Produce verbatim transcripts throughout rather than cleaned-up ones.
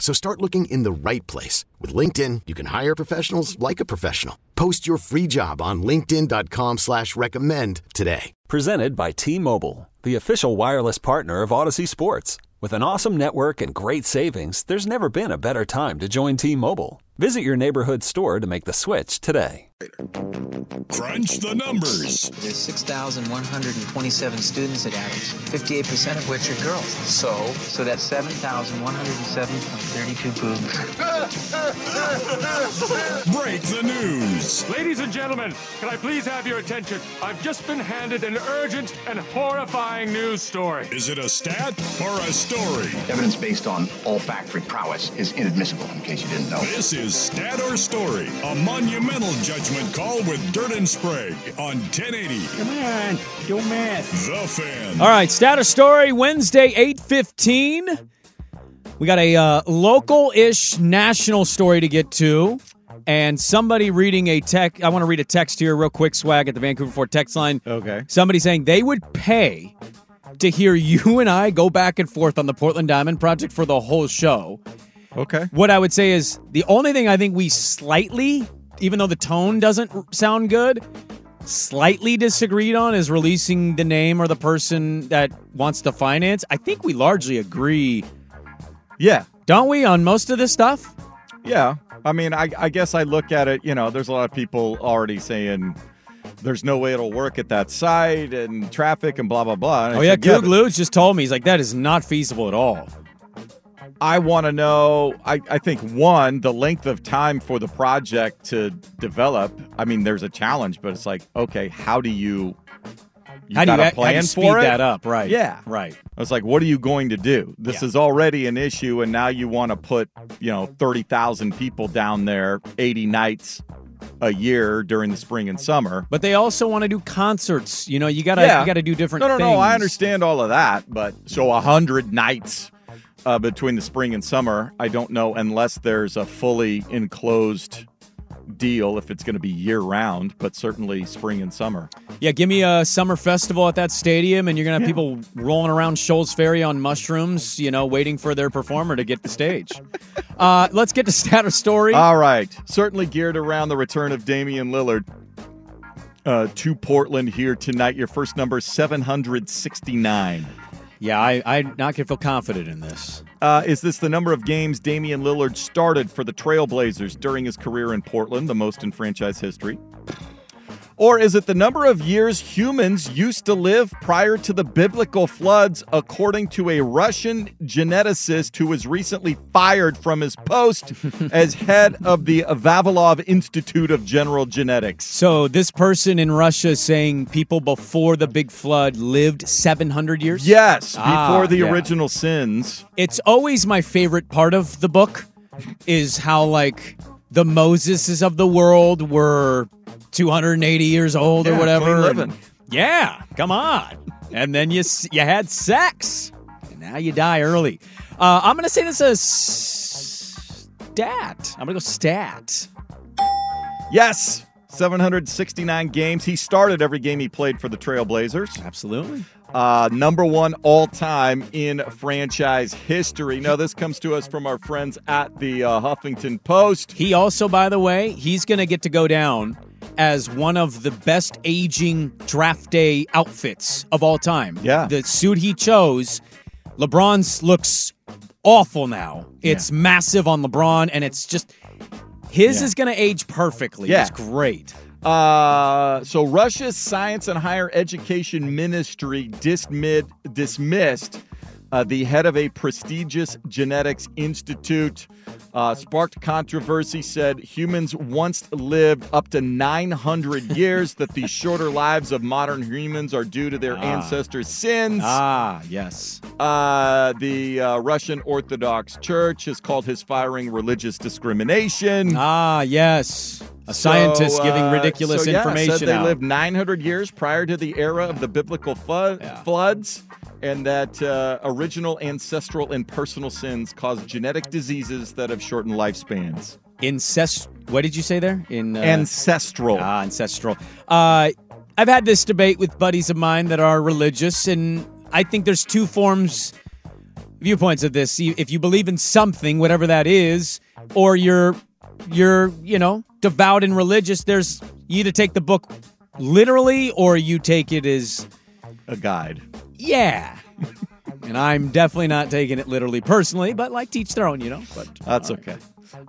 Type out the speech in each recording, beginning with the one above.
So start looking in the right place. With LinkedIn, you can hire professionals like a professional. Post your free job on linkedin.com slash recommend today. Presented by T-Mobile, the official wireless partner of Odyssey Sports. With an awesome network and great savings, there's never been a better time to join T-Mobile. Visit your neighborhood store to make the switch today. Crunch the numbers. There's six thousand one hundred twenty-seven students at Adams, fifty-eight percent of which are girls. So, so that's seven thousand one hundred seven point three two boobs. Break the news. Ladies and gentlemen, can I please have your attention? I've just been handed an urgent and horrifying news story. Is it a stat or a story? Evidence based on olfactory prowess is inadmissible, in case you didn't know. This is Stat or Story, a monumental judgment call with Dirt and Sprague on ten eighty. Come on, do math. The Fan. All right, Stat or Story, Wednesday, eight fifteen. We got a uh, local-ish national story to get to, and somebody reading a tech. I want to read a text here real quick, Swag, at the Vancouver Ford text line. Okay. Somebody saying they would pay to hear you and I go back and forth on the Portland Diamond Project for the whole show. Okay. What I would say is the only thing I think we slightly, even though the tone doesn't sound good, slightly disagreed on is releasing the name or the person that wants to finance. I think we largely agree. Yeah. Don't we on most of this stuff? Yeah. I mean, I, I guess I look at it, you know, there's a lot of people already saying there's no way it'll work at that site and traffic and blah, blah, blah. And oh, I yeah. Goog Luge just told me, he's like, that is not feasible at all. I want to know, I, I think, one, the length of time for the project to develop. I mean, there's a challenge, but it's like, okay, how do you, you how got do you, a plan how do you speed for it? That up, right? Yeah. Right. I was like, what are you going to do? This yeah. is already an issue, and now you want to put, you know, thirty thousand people down there, eighty nights a year during the spring and summer. But they also want to do concerts. You know, you got to yeah. you got to do different things. No, no, things. no, I understand all of that, but so one hundred nights. Uh, between the spring and summer, I don't know unless there's a fully enclosed deal if it's going to be year-round, but certainly spring and summer. Yeah, give me a summer festival at that stadium, and you're going to have yeah. people rolling around Shoals Ferry on mushrooms, you know, waiting for their performer to get the stage. uh, let's get to Stat or Story. All right. Certainly geared around the return of Damian Lillard uh, to Portland here tonight. Your first number, seven hundred sixty-nine. Yeah, I, I'm not going to feel confident in this. Uh, is this the number of games Damian Lillard started for the Trail Blazers during his career in Portland, the most in franchise history? Or is it the number of years humans used to live prior to the biblical floods, according to a Russian geneticist who was recently fired from his post as head of the Vavilov Institute of General Genetics? So this person in Russia is saying people before the big flood lived seven hundred years? Yes, before ah, the yeah. original sins. It's always my favorite part of the book is how, like, the Moseses of the world were two hundred eighty years old yeah, or whatever. And, yeah, come on. And then you you had sex. And now you die early. Uh, I'm going to say this is stat. I'm going to go stat. Yes. seven hundred sixty-nine games. He started every game he played for the Trail Blazers. Absolutely. Uh, number one all-time in franchise history. Now, this comes to us from our friends at the uh, Huffington Post. He also, by the way, he's going to get to go down as one of the best aging draft day outfits of all time. Yeah. The suit he chose, LeBron's looks awful now. It's yeah. massive on LeBron, and it's just... His yeah. is going to age perfectly. Yeah. It's great. Uh, so Russia's Science and Higher Education Ministry dismid, dismissed uh, the head of a prestigious genetics institute. Uh, sparked controversy, said humans once lived up to nine hundred years, that the shorter lives of modern humans are due to their ah. ancestors' sins. Ah, yes. Uh, the uh, Russian Orthodox Church has called his firing religious discrimination. Ah, yes. A scientist so, uh, giving ridiculous so, yeah, information said they out. lived nine hundred years prior to the era of the biblical flood, yeah. floods, and that uh, original ancestral and personal sins caused genetic diseases that have shortened lifespans. Incest. What did you say there? In uh, ancestral. Ah, ancestral. Uh, I've had this debate with buddies of mine that are religious, and I think there's two forms, viewpoints of this. If you believe in something, whatever that is, or you're you're you know devout and religious, there's you either take the book literally or you take it as a guide. Yeah. And I'm definitely not taking it literally personally, but like teach their own, you know. But that's okay.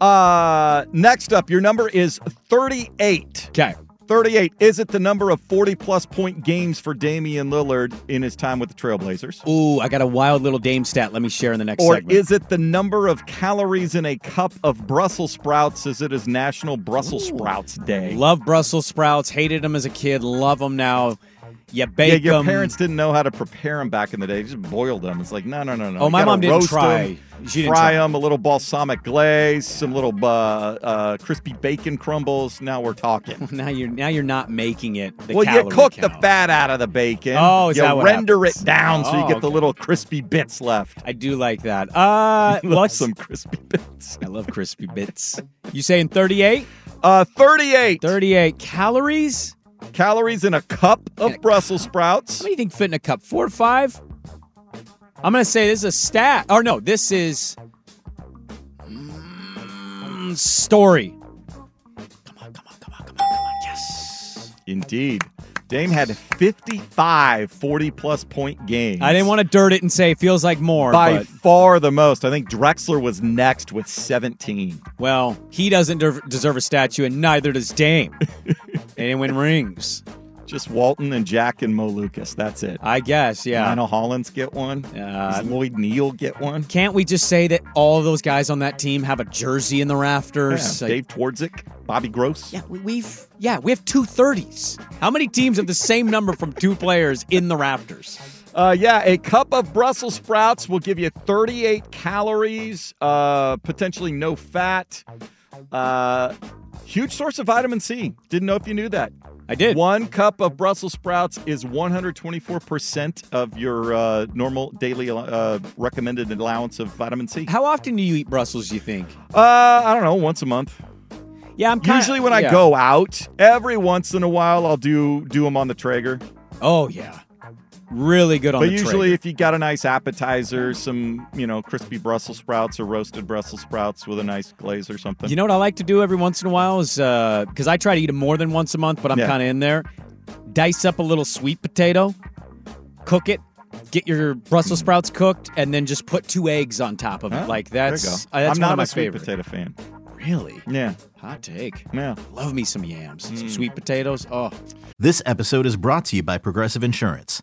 Uh, next up, your number is thirty-eight. Okay. thirty-eight. Is it the number of forty-plus point games for Damian Lillard in his time with the Trail Blazers? Ooh, I got a wild little Dame stat. Let me share in the next or segment. Or is it the number of calories in a cup of Brussels sprouts as it is National Brussels Ooh. Sprouts Day? Love Brussels sprouts. Hated them as a kid. Love them now. You bake yeah, your them. Parents didn't know how to prepare them back in the day. They just boiled them. It's like, no, no, no, no. Oh, my mom didn't try. Them, she didn't fry try. them, a little balsamic glaze, yeah. some little uh, uh, crispy bacon crumbles. Now we're talking. now you're now you're not making it. The well, you cook count. the fat out of the bacon. Oh, is you that what render happens? it down oh, so you get okay. the little crispy bits left. I do like that. Uh, love let's... some crispy bits. I love crispy bits. You saying thirty-eight? Uh, thirty-eight. thirty-eight calories. Calories in a cup of a Brussels cup. sprouts. What do you think fit in a cup? Four or five? I'm going to say this is a stat. Or no, this is mm, story. Come on, come on, come on, come on, come on. Yes. Indeed. Dame had fifty-five forty-plus point games. I didn't want to dirt it and say it feels like more. By but... far the most. I think Drexler was next with seventeen. Well, he doesn't de- deserve a statue, and neither does Dame. They didn't win rings. Just Walton and Jack and Mo Lucas. That's it. I guess, yeah. Lionel Hollins get one. Uh, Does Lloyd Neal get one? Can't we just say that all of those guys on that team have a jersey in the rafters? Yeah, like, Dave Twardzik, Bobby Gross. Yeah, we, we've yeah we have two thirties. How many teams have the same number from two players in the rafters? Uh, yeah, a cup of Brussels sprouts will give you thirty-eight calories, uh, potentially no fat. Uh... Huge source of vitamin C. Didn't know if you knew that. I did. One cup of Brussels sprouts is one hundred twenty-four percent of your uh, normal daily uh, recommended allowance of vitamin C. How often do you eat Brussels, you think? Uh, I don't know, once a month. Yeah, I'm kinda, Usually when yeah. I go out, every once in a while I'll do do them on the Traeger. Oh, yeah. Really good on but the But usually Traeger. If you got a nice appetizer, some, you know, crispy Brussels sprouts or roasted Brussels sprouts with a nice glaze or something. You know what I like to do every once in a while is, uh, because I try to eat them more than once a month, but I'm yeah. kind of in there, dice up a little sweet potato, cook it, get your Brussels sprouts cooked, and then just put two eggs on top of it. Huh? Like that's, there you go. Uh, that's I'm one of my favorites. I'm not a sweet favorite. potato fan. Really? Yeah. Hot take. Yeah. Love me some yams, mm. some sweet potatoes. Oh. This episode is brought to you by Progressive Insurance.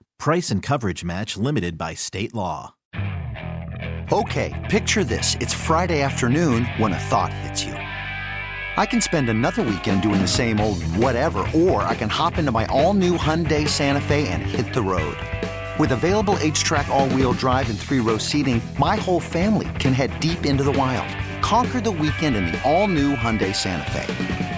Price and coverage match limited by state law. Okay, picture this. It's Friday afternoon when a thought hits you. I can spend another weekend doing the same old whatever, or I can hop into my all-new Hyundai Santa Fe and hit the road. With available H-Track all-wheel drive and three-row seating, my whole family can head deep into the wild. Conquer the weekend in the all-new Hyundai Santa Fe.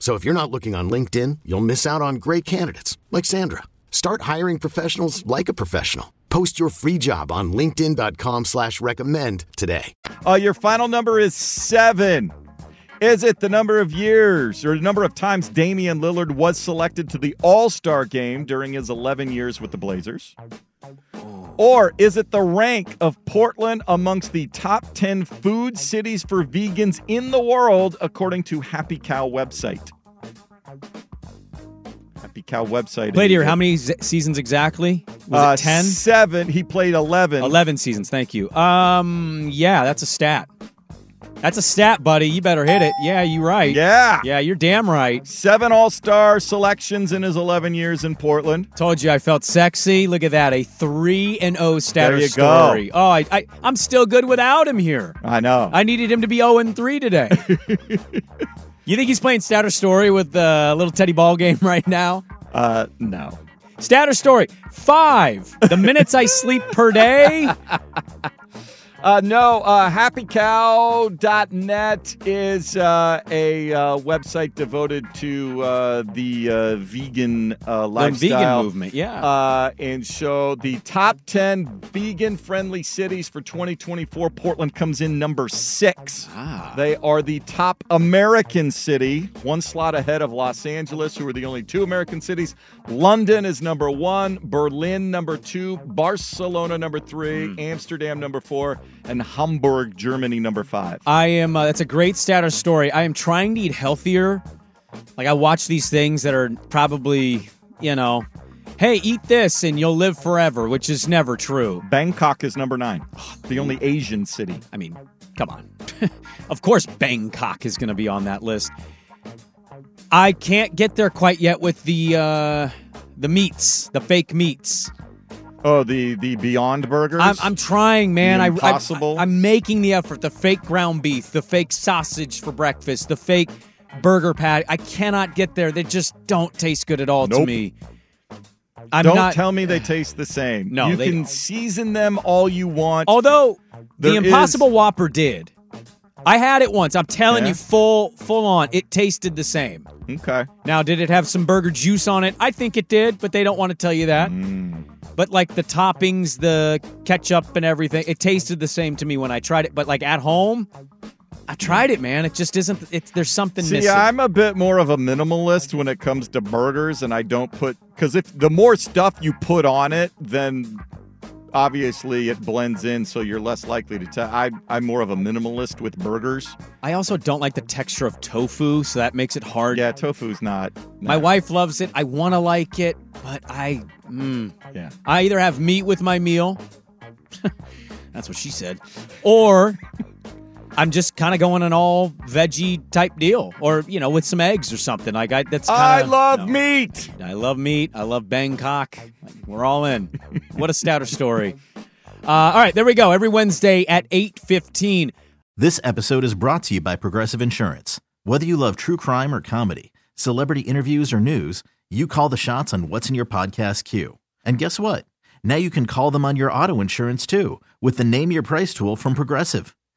So if you're not looking on LinkedIn, you'll miss out on great candidates like Sandra. Start hiring professionals like a professional. Post your free job on linkedin dot com slash recommend today. Uh, your final number is seven. Is it the number of years or the number of times Damian Lillard was selected to the All-Star game during his eleven years with the Blazers? Or is it the rank of Portland amongst the top ten food cities for vegans in the world, according to Happy Cow website? Happy Cow website. Played here how many seasons exactly? Was uh, it ten? Seven. He played eleven. Eleven seasons. Thank you. Um, yeah, that's a stat. That's a stat, buddy. You better hit it. Yeah, you're right. Yeah. Yeah, you're damn right. Seven All-Star selections in his eleven years in Portland. Told you I felt sexy. Look at that. A three and oh status there you story. Go. Oh, I, I, I'm still good without him here. I know. I needed him to be oh and three today. You think he's playing stat or story with the uh, little Teddy ball game right now? Uh, no. Stat or story. Five. The minutes I sleep per day. Uh, no, uh, happy cow dot net is uh, a uh, website devoted to uh, the uh, vegan uh, lifestyle. The vegan movement, yeah. Uh, and so the top ten vegan-friendly cities for twenty twenty-four, Portland comes in number six. Ah. They are the top American city, one slot ahead of Los Angeles, who are the only two American cities. London is number one, Berlin number two, Barcelona number three, mm. Amsterdam number four. And Hamburg, Germany, number five. I am. Uh, that's a great stat or story. I am trying to eat healthier. Like I watch these things that are probably, you know, hey, eat this and you'll live forever, which is never true. Bangkok is number nine, the only Asian city. I mean, come on. Of course, Bangkok is going to be on that list. I can't get there quite yet with the uh, the meats, the fake meats. Oh, the, the Beyond Burgers? I'm, I'm trying, man. The Impossible. I, I, I'm making the effort. The fake ground beef, the fake sausage for breakfast, the fake burger patty. I cannot get there. They just don't taste good at all nope. to me. I'm don't not, tell me they taste the same. No, you they can don't. Season them all you want. Although, the Impossible is... Whopper did. I had it once. I'm telling yeah. you, full full on. It tasted the same. Okay. Now, did it have some burger juice on it? I think it did, but they don't want to tell you that. Mm. But, like, the toppings, the ketchup and everything, it tasted the same to me when I tried it. But, like, at home, I tried it, man. It just isn't. It's, there's something See, missing. See, I'm a bit more of a minimalist when it comes to burgers, and I don't put... Because if the more stuff you put on it, then... Obviously, it blends in, so you're less likely to tell. I, I'm more of a minimalist with burgers. I also don't like the texture of tofu, so that makes it hard. Yeah, tofu's not. Nah. My wife loves it. I want to like it, but I... Mm, yeah. I either have meat with my meal. That's what she said. Or I'm just kind of going an all-veggie type deal. Or, you know, with some eggs or something. Like I, that's kinda, I love you know, meat! I love meat. I love Bangkok. We're all in. What a stouter story. Uh, all right, there we go. Every Wednesday at eight fifteen. This episode is brought to you by Progressive Insurance. Whether you love true crime or comedy, celebrity interviews or news, you call the shots on what's in your podcast queue. And guess what? Now you can call them on your auto insurance, too, with the Name Your Price tool from Progressive.